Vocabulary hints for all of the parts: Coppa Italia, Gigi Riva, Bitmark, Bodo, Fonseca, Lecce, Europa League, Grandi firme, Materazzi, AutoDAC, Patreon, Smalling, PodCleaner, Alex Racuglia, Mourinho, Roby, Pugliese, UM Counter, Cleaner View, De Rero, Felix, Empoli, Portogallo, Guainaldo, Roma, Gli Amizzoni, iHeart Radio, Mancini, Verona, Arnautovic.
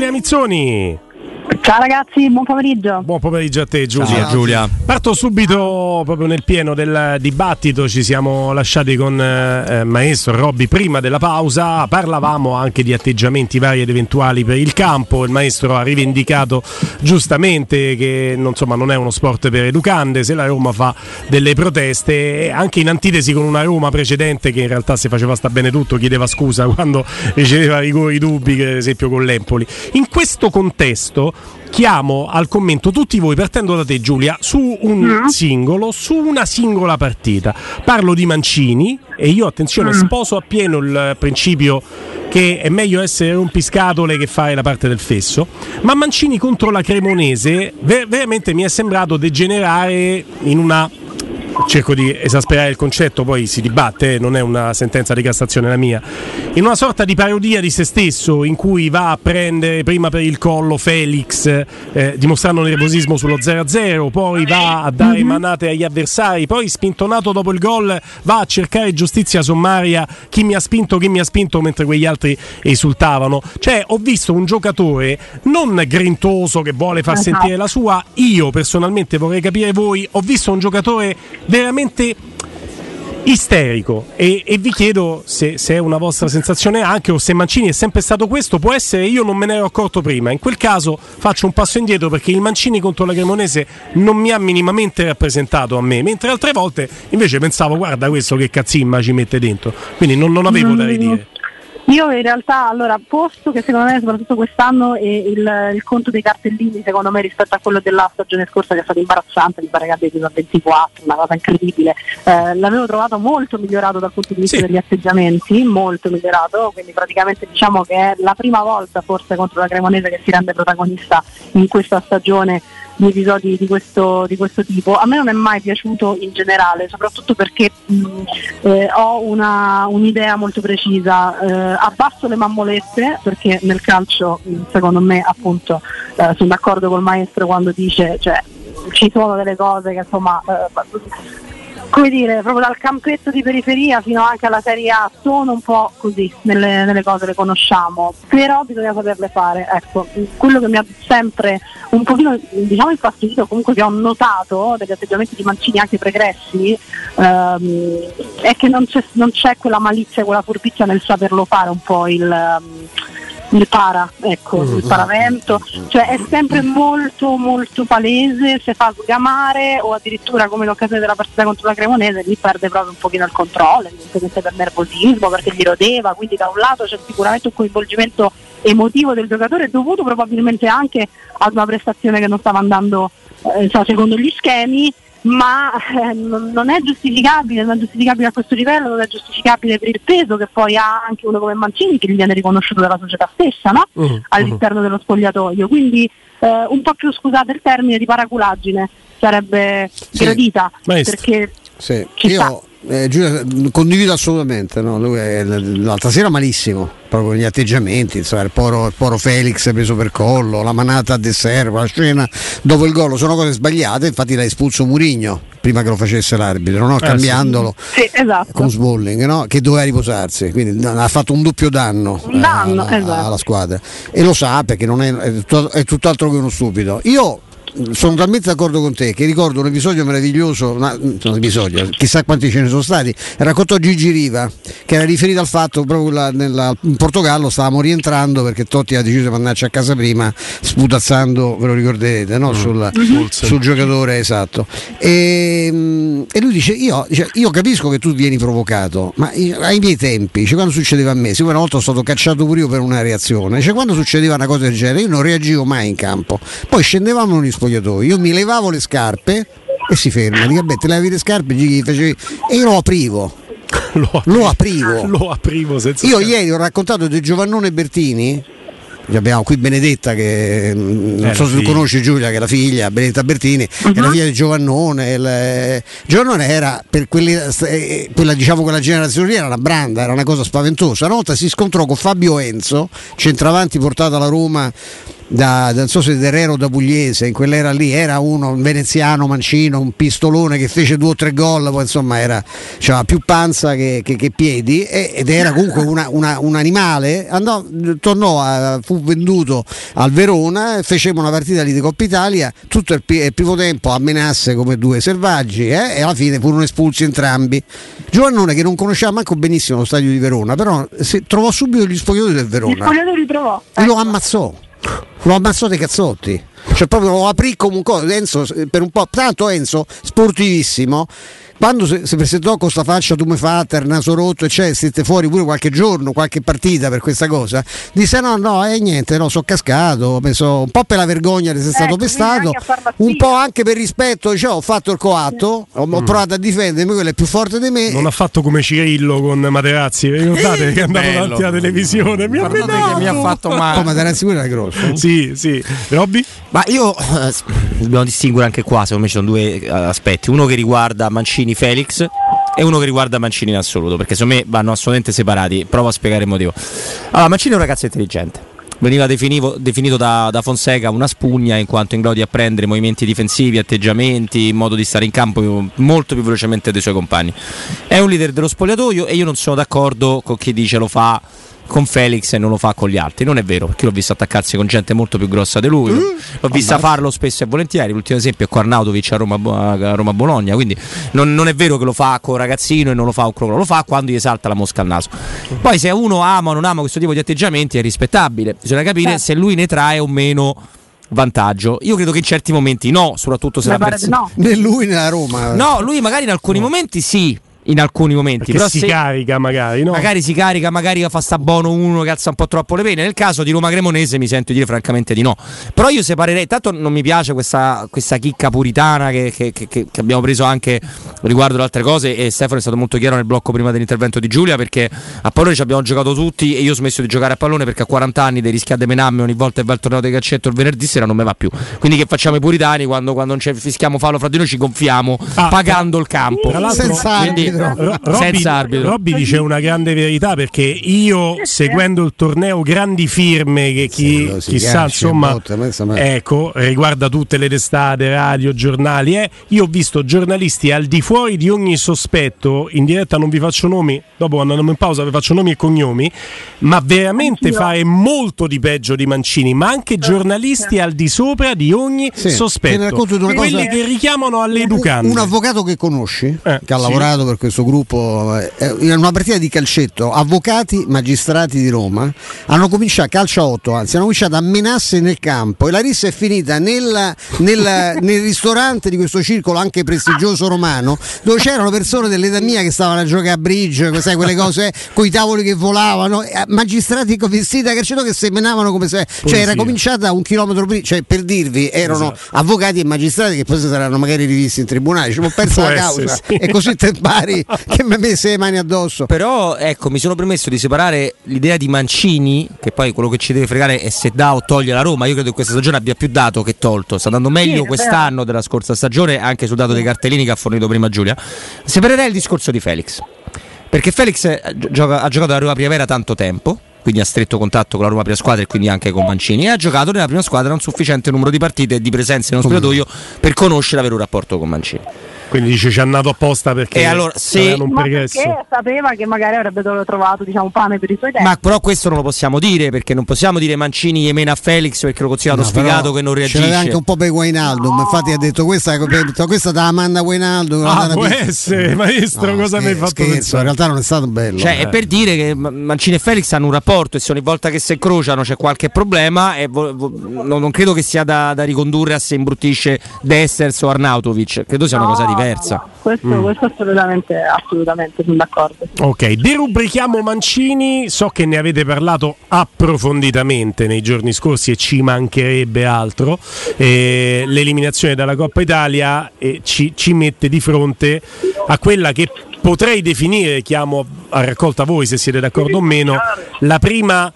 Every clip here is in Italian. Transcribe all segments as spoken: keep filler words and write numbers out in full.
Gli Amizzoni. Ciao ragazzi, buon pomeriggio. Buon pomeriggio a te Giulia. Ciao, Giulia. Parto subito proprio nel pieno del dibattito, ci siamo lasciati con eh, Maestro Roby prima della pausa, parlavamo anche di atteggiamenti vari ed eventuali per il campo, il Maestro ha rivendicato giustamente che non, insomma, non è uno sport per educande, se la Roma fa delle proteste, anche in antitesi con una Roma precedente che in realtà se faceva sta bene tutto chiedeva scusa quando riceveva rigori dubbi, ad esempio con l'Empoli. In questo contesto chiamo al commento tutti voi, partendo da te Giulia, su un singolo, su una singola partita. Parlo di Mancini e io, attenzione, sposo appieno il principio che è meglio essere rompiscatole che fare la parte del fesso, ma Mancini contro la Cremonese ver- veramente mi è sembrato degenerare in una... Cerco di esasperare il concetto, poi si dibatte, eh, non è una sentenza di Cassazione la mia, in una sorta di parodia di se stesso in cui va a prendere prima per il collo Felix eh, dimostrando nervosismo sullo zero a zero, poi va a dare manate agli avversari, poi spintonato dopo il gol va a cercare giustizia sommaria, chi mi ha spinto, chi mi ha spinto, mentre quegli altri esultavano. Cioè, ho visto un giocatore non grintoso che vuole far sentire la sua, io personalmente vorrei capire voi, ho visto un giocatore veramente isterico e, e vi chiedo se, se è una vostra sensazione anche, o se Mancini è sempre stato questo, può essere io non me ne ero accorto prima, in quel caso faccio un passo indietro perché il Mancini contro la Cremonese non mi ha minimamente rappresentato a me, mentre altre volte invece pensavo guarda questo che cazzimma ci mette dentro, quindi non, non avevo da ridire. Io in realtà, allora, posto che secondo me soprattutto quest'anno è il, il conto dei cartellini, secondo me rispetto a quello della stagione scorsa che è stato imbarazzante, di Baragatti a ventiquattro, una cosa incredibile, eh, l'avevo trovato molto migliorato dal punto di vista sì. degli atteggiamenti, molto migliorato, quindi praticamente diciamo che è la prima volta forse contro la Cremonese che si rende protagonista in questa stagione di episodi di questo, di questo tipo. A me non è mai piaciuto in generale, soprattutto perché mh, eh, ho una, un'idea molto precisa, eh, abbasso le mammolette, perché nel calcio mh, secondo me appunto eh, sono d'accordo col Maestro quando dice, cioè, ci sono delle cose che insomma eh, come dire, proprio dal campetto di periferia fino anche alla Serie A sono un po' così, nelle, nelle cose le conosciamo, però bisogna saperle fare, ecco, quello che mi ha sempre un pochino, diciamo, infastidito, comunque che ho notato degli atteggiamenti di Mancini anche pregressi, ehm, è che non c'è, non c'è quella malizia, quella furbizia nel saperlo fare un po' il... il para, ecco, il paravento, cioè è sempre molto molto palese, se fa sgamare o addirittura come l'occasione della partita contro la Cremonese, lì perde proprio un pochino il controllo, evidentemente per nervosismo, perché gli rodeva, quindi da un lato c'è sicuramente un coinvolgimento emotivo del giocatore dovuto probabilmente anche ad una prestazione che non stava andando eh, cioè, secondo gli schemi, ma eh, non è giustificabile, non è giustificabile a questo livello, non è giustificabile per il peso che poi ha anche uno come Mancini, che gli viene riconosciuto dalla società stessa, no? Mm, all'interno mm. dello spogliatoio, quindi eh, un po' più, scusate il termine, di paraculaggine sarebbe sì. gradita, Maestro. Perché sì. io eh, Giulia, condivido assolutamente, no? Lui è l'altra sera malissimo, proprio gli atteggiamenti, insomma, il poro, il poro Felix preso per collo, la manata a dessert, la scena dopo il gol, sono cose sbagliate, infatti l'ha espulso Mourinho prima che lo facesse l'arbitro, no? eh, cambiandolo sì. Sì, esatto. con Smalling, no? Che doveva riposarsi, quindi ha fatto un doppio danno, un danno eh, alla, esatto. alla squadra, e lo sa perché non è, è, tutto, è tutt'altro che uno stupido. Io sono talmente d'accordo con te che ricordo un episodio meraviglioso, una, un episodio, chissà quanti ce ne sono stati, raccontò Gigi Riva, che era riferito al fatto proprio la, nella, in Portogallo stavamo rientrando perché Totti ha deciso di mandarci a casa prima sputazzando, ve lo ricorderete, no? Sul, mm-hmm. sul giocatore, esatto, e, e lui dice io, dice io capisco che tu vieni provocato, ma ai miei tempi, cioè, quando succedeva a me, siccome una volta sono stato cacciato pure io per una reazione, cioè, quando succedeva una cosa del genere io non reagivo mai in campo, poi scendevamo in io mi levavo le scarpe e si ferma, dica, beh, te levavi le scarpe gli facevi... e io lo aprivo lo aprivo, lo aprivo. Lo aprivo senza io scarpe. Ieri ho raccontato di Giovannone Bertini, abbiamo qui Benedetta che non eh, so se tu conosci Giulia, che è la figlia, Benedetta Bertini, uh-huh. è la figlia di Giovannone. Il... Giovannone era per quelle, eh, quella, diciamo, quella generazione lì era una branda, era una cosa spaventosa. Una volta si scontrò con Fabio Enzo, centravanti portato alla Roma da, non so se De Rero o da Pugliese, in quell'era lì, era uno, un veneziano, mancino, un pistolone che fece due o tre gol, poi insomma era, cioè, più panza che, che, che piedi, ed era comunque una, una, un animale. Andò, tornò a, fu venduto al Verona, fecemo una partita lì di Coppa Italia, tutto il, il primo tempo a menasse come due selvaggi, eh, e alla fine furono espulsi entrambi. Giovannone, che non conosceva manco benissimo lo stadio di Verona, però si trovò subito gli sfogliatori del Verona, gli trovò, ecco. Lo ammazzò, lo ammazzò dei cazzotti, cioè proprio lo aprì come un coso. Enzo per un po', tanto Enzo sportivissimo, quando si presentò con sta faccia tumefatta, il naso rotto, eccetera, siete fuori pure qualche giorno, qualche partita per questa cosa, disse no, no, e eh, niente, no, sono cascato, penso, un po' per la vergogna di essere eh, stato pestato, un po' anche per rispetto, cioè, ho fatto il coatto, ho, mm. ho provato a difendermi, quello è più forte di me. Non ha fatto come Cirillo con Materazzi, ricordate eh, che è andato bello. davanti alla televisione, mi ha, che mi ha fatto male. Oh, Materazzi quello era grosso. Sì, sì. Roby? Ma io, eh, dobbiamo distinguere anche qua, secondo me ci sono due aspetti, uno che riguarda Mancini Felix e uno che riguarda Mancini in assoluto, perché secondo me vanno assolutamente separati. Provo a spiegare il motivo. Allora, Mancini è un ragazzo intelligente, veniva definivo, definito da, da Fonseca una spugna, in quanto in grado di apprendere movimenti difensivi, atteggiamenti, modo di stare in campo molto più velocemente dei suoi compagni. È un leader dello spogliatoio e io non sono d'accordo con chi dice lo fa con Felix e non lo fa con gli altri. Non è vero, perché l'ho visto attaccarsi con gente molto più grossa di lui, l'ho vista farlo spesso e volentieri. L'ultimo esempio è Kvarnautovic a Roma, a Roma Bologna. Quindi non, non è vero che lo fa con ragazzino e non lo fa con, lo fa quando gli salta la mosca al naso. Poi se uno ama o non ama questo tipo di atteggiamenti è rispettabile, bisogna capire Beh. se lui ne trae o meno vantaggio. Io credo che in certi momenti no, soprattutto se la, la persona no. né lui nella Roma. No, lui magari in alcuni no. momenti sì. In alcuni momenti però si se... carica magari no? magari si carica, magari fa sta buono uno, calza un po' troppo le pene. Nel caso di Roma Cremonese mi sento dire francamente di no, però io separerei, tanto non mi piace questa, questa chicca puritana che, che, che, che abbiamo preso anche riguardo ad altre cose, e Stefano è stato molto chiaro nel blocco prima dell'intervento di Giulia, perché a pallone ci abbiamo giocato tutti e io ho smesso di giocare a pallone perché a quaranta anni dei rischiate menamme ogni volta che va il torneo di calcetto il venerdì sera non me va più, quindi che facciamo i puritani quando, quando non ci fischiamo fallo fra di noi, ci gonfiamo ah, pagando il campo senza quindi, No. Roby, Roby dice una grande verità, perché io seguendo il torneo Grandi Firme, che chi sì, chissà insomma botta, ecco, riguarda tutte le testate, radio, giornali, eh, io ho visto giornalisti al di fuori di ogni sospetto, in diretta non vi faccio nomi, dopo andiamo in pausa vi faccio nomi e cognomi, ma veramente Anch'io. fare molto di peggio di Mancini, ma anche giornalisti al di sopra di ogni sì, sospetto, quelli cosa... che richiamano all'educante. Un, un avvocato che conosci, eh, che ha sì. lavorato per questo gruppo, in una partita di calcetto avvocati magistrati di Roma hanno cominciato calcio a otto, anzi hanno cominciato a menasse nel campo e la rissa è finita nel, nel, nel ristorante di questo circolo anche prestigioso romano, dove c'erano persone dell'età mia che stavano a giocare a bridge, sai, quelle cose con i tavoli che volavano, magistrati vestiti da calcetto che semenavano come se, cioè era cominciata a un chilometro prima, cioè per dirvi erano avvocati e magistrati che poi saranno magari rivisti in tribunale, ci ho perso la causa sì. e così te pari che mi ha messo le mani addosso. Però ecco, mi sono permesso di separare l'idea di Mancini, che poi quello che ci deve fregare è se dà o toglie la Roma. Io credo che questa stagione abbia più dato che tolto, sta andando meglio sì, quest'anno della scorsa stagione, anche sul dato dei cartellini che ha fornito prima Giulia. Separerei il discorso di Felix, perché Felix gioca, ha giocato la Roma Primavera tanto tempo, quindi a stretto contatto con la Roma prima squadra e quindi anche con Mancini, e ha giocato nella prima squadra un sufficiente numero di partite e di presenze nello spogliatoio mm. per conoscere e avere un rapporto con Mancini. Quindi dice ci è andato apposta perché, e allora, se, non ma perché sapeva che magari avrebbe trovato diciamo pane per i suoi tempi. Ma però questo non lo possiamo dire, perché non possiamo dire Mancini Yemena a Felix perché lo considerato no, sfigato che non reagisce. C'era anche un po' per Guainaldo, no. infatti ha detto questa questa te la manda Guainaldo. Ah, può essere, maestro, no, cosa scher- mi hai fatto scherzo, pensare? In realtà non è stato bello. Cioè eh. è per dire che Mancini e Felix hanno un rapporto e se ogni volta che si incrociano c'è qualche problema e vo- vo- non credo che sia da, da ricondurre a se imbruttisce Desters o Arnautovic, credo sia no. una cosa diversa. No, questo, mm. questo assolutamente, assolutamente sono d'accordo. Ok, derubrichiamo Mancini. So che ne avete parlato approfonditamente nei giorni scorsi e ci mancherebbe altro. Eh, l'eliminazione dalla Coppa Italia eh, ci, ci mette di fronte a quella che potrei definire, chiamo a raccolta voi se siete d'accordo o meno, la prima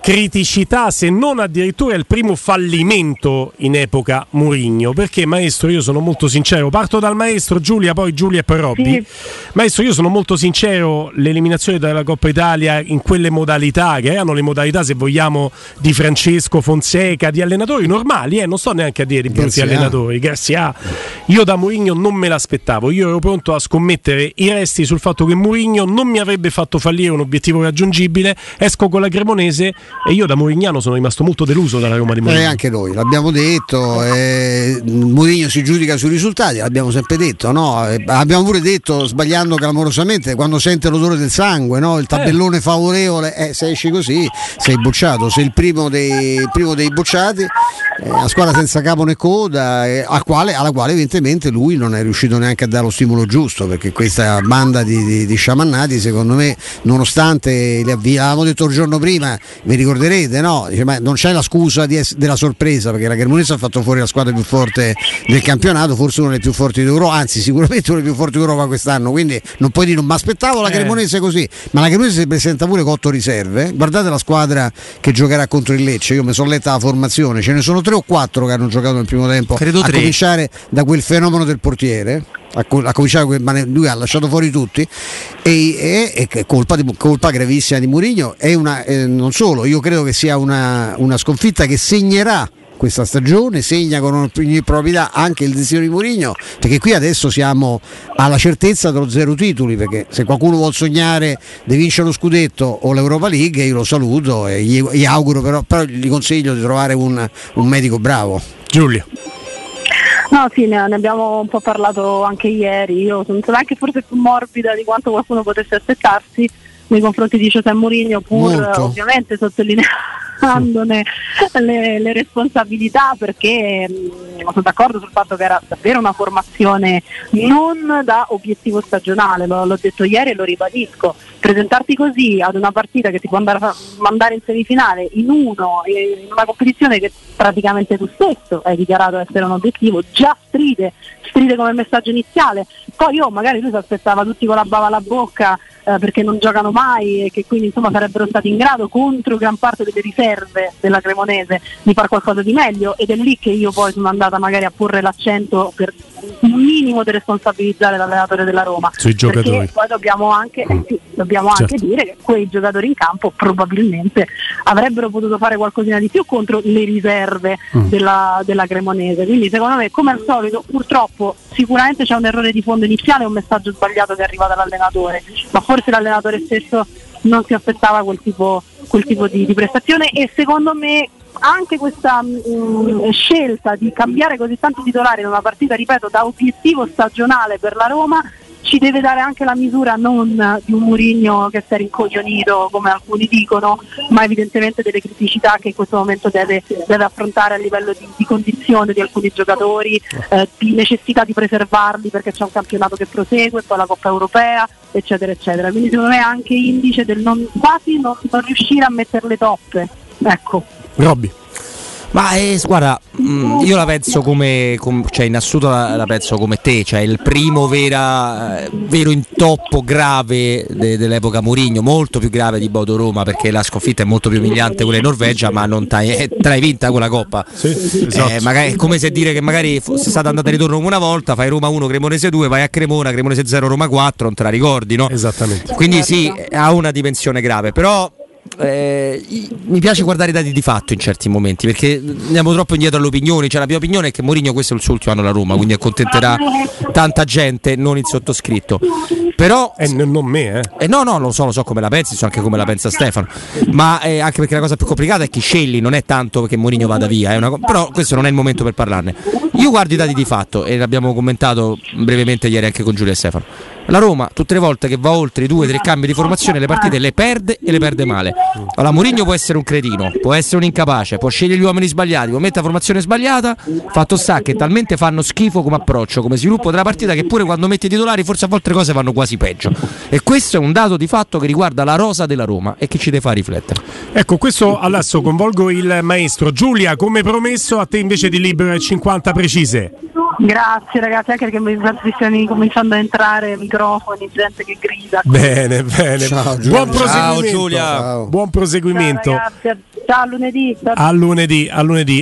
criticità, se non addirittura il primo fallimento in epoca Mourinho, perché maestro io sono molto sincero, parto dal maestro Giulia, poi Giulia e poi Roby. Maestro, io sono molto sincero, l'eliminazione dalla Coppa Italia in quelle modalità, che erano le modalità se vogliamo di Francesco, Fonseca, di allenatori normali, eh, non sto neanche a dire di brutti allenatori, grazie a, io da Mourinho non me l'aspettavo, io ero pronto a scommettere i resti sul fatto che Mourinho non mi avrebbe fatto fallire un obiettivo raggiungibile, esco con la Cremonese e io da mourinhiano sono rimasto molto deluso dalla Roma di Mourinho. E anche noi, l'abbiamo detto, eh, Mourinho si giudica sui risultati, l'abbiamo sempre detto, no? Abbiamo pure detto, sbagliando clamorosamente, quando sente l'odore del sangue, no? Il tabellone eh. favorevole, eh, se esci così sei bocciato, sei il primo dei, primo dei bocciati, eh, la squadra senza capo né coda, eh, a quale, alla quale evidentemente lui non è riuscito neanche a dare lo stimolo giusto, perché questa banda di, di, di sciamannati secondo me, nonostante le avevamo detto il giorno prima, vi ricorderete, no? Dice, ma non c'è la scusa di es- della sorpresa, perché la Cremonese ha fatto fuori la squadra più forte del campionato, forse una delle più forti d'Europa, anzi sicuramente una delle più forti d'Europa quest'anno, quindi non puoi dire non mi aspettavo la Cremonese così, ma la Cremonese si presenta pure con otto riserve, guardate la squadra che giocherà contro il Lecce, io mi sono letta la formazione, ce ne sono tre o quattro che hanno giocato nel primo tempo, credo a tre. Cominciare da quel fenomeno del portiere, a, co- a cominciare, ma lui ha lasciato fuori tutti, e, e, e colpa, di, colpa gravissima di Mourinho, è una, eh, non solo, io credo che sia una, una sconfitta che segnerà questa stagione, segna con ogni probabilità anche il destino di Mourinho, perché qui adesso siamo alla certezza dello zero titoli, perché se qualcuno vuol sognare di vincere lo scudetto o l'Europa League io lo saluto e gli, gli auguro, però, però gli consiglio di trovare un, un medico bravo. Giulia. No, sì, ne abbiamo un po' parlato anche ieri, io sono anche forse più morbida di quanto qualcuno potesse aspettarsi nei confronti di José Mourinho, pur molto, ovviamente sottolineandone le, le responsabilità, perché mh, sono d'accordo sul fatto che era davvero una formazione non da obiettivo stagionale, lo, l'ho detto ieri e lo ribadisco, presentarti così ad una partita che ti può andare, a, mandare in semifinale in uno, in una competizione che praticamente tu stesso hai dichiarato essere un obiettivo, già stride, stride come messaggio iniziale, poi io magari lui si aspettava tutti con la bava alla bocca, eh, perché non giocano mai e che quindi insomma sarebbero stati in grado contro gran parte delle riserve della Cremonese di far qualcosa di meglio, ed è lì che io poi sono andata magari a porre l'accento per un minimo di responsabilizzare l'allenatore della Roma sui giocatori, perché poi dobbiamo anche, eh sì, dobbiamo certo. anche dire che quei giocatori in campo probabilmente avrebbero potuto fare qualcosina di più contro le riserve mm. della, della Cremonese, quindi secondo me come al solito purtroppo sicuramente c'è un errore di fondo iniziale, un messaggio sbagliato che arriva dall'allenatore, ma forse l'allenatore stesso non si aspettava quel tipo, quel tipo di, di prestazione, e secondo me anche questa mh, scelta di cambiare così tanti titolari in una partita, ripeto, da obiettivo stagionale per la Roma, ci deve dare anche la misura non di un Mourinho che si è rincoglionito come alcuni dicono, ma evidentemente delle criticità che in questo momento deve, deve affrontare a livello di, di condizione di alcuni giocatori, eh, di necessità di preservarli perché c'è un campionato che prosegue, poi la Coppa Europea eccetera eccetera, quindi secondo me è anche indice del non, quasi non, non riuscire a mettere le toppe, ecco. Roby. Ma eh, guarda, io la penso come, come cioè in assoluto la, la penso come te, cioè il primo vera, vero intoppo grave de, dell'epoca Mourinho, molto più grave di Bodo Roma, perché la sconfitta è molto più umiliante quella in Norvegia, ma non t'hai, t'hai vinta quella coppa, sì, sì, esatto. eh, magari, è come se dire che magari fosse stata andata e ritorno una volta, fai Roma uno, Cremonese due, vai a Cremona, Cremonese zero, Roma quattro, non te la ricordi, no? Esattamente. Quindi sì, ha una dimensione grave, però... Eh, mi piace guardare i dati di fatto in certi momenti, perché andiamo troppo indietro all'opinione, cioè la mia opinione è che Mourinho questo è il suo ultimo anno alla Roma, quindi accontenterà tanta gente, non il sottoscritto, però eh, non me eh. Eh, no no lo so lo so come la pensi, so anche come la pensa Stefano, ma eh, anche perché la cosa più complicata è chi scegli, non è tanto che Mourinho vada via, è una co- però questo non è il momento per parlarne, io guardo i dati di fatto e l'abbiamo commentato brevemente ieri anche con Giulia e Stefano, la Roma tutte le volte che va oltre i due o tre cambi di formazione le partite le perde e le perde male. Allora Mourinho può essere un cretino, può essere un incapace, può scegliere gli uomini sbagliati, può mettere la formazione sbagliata, fatto sta che talmente fanno schifo come approccio, come sviluppo della partita, che pure quando mette i titolari forse a volte le cose vanno quasi peggio, e questo è un dato di fatto che riguarda la rosa della Roma e che ci deve far riflettere. Ecco, questo adesso convolgo il maestro. Giulia, come promesso a te invece di libero e cinquanta precise. Grazie ragazzi, anche perché in trasmissioni cominciando a entrare microfoni, gente che grida. Bene, bene. Ciao, buon proseguimento. Ciao, Giulia. Ciao. Buon proseguimento. Ciao, ragazzi. Ciao, a lunedì. A lunedì, a lunedì.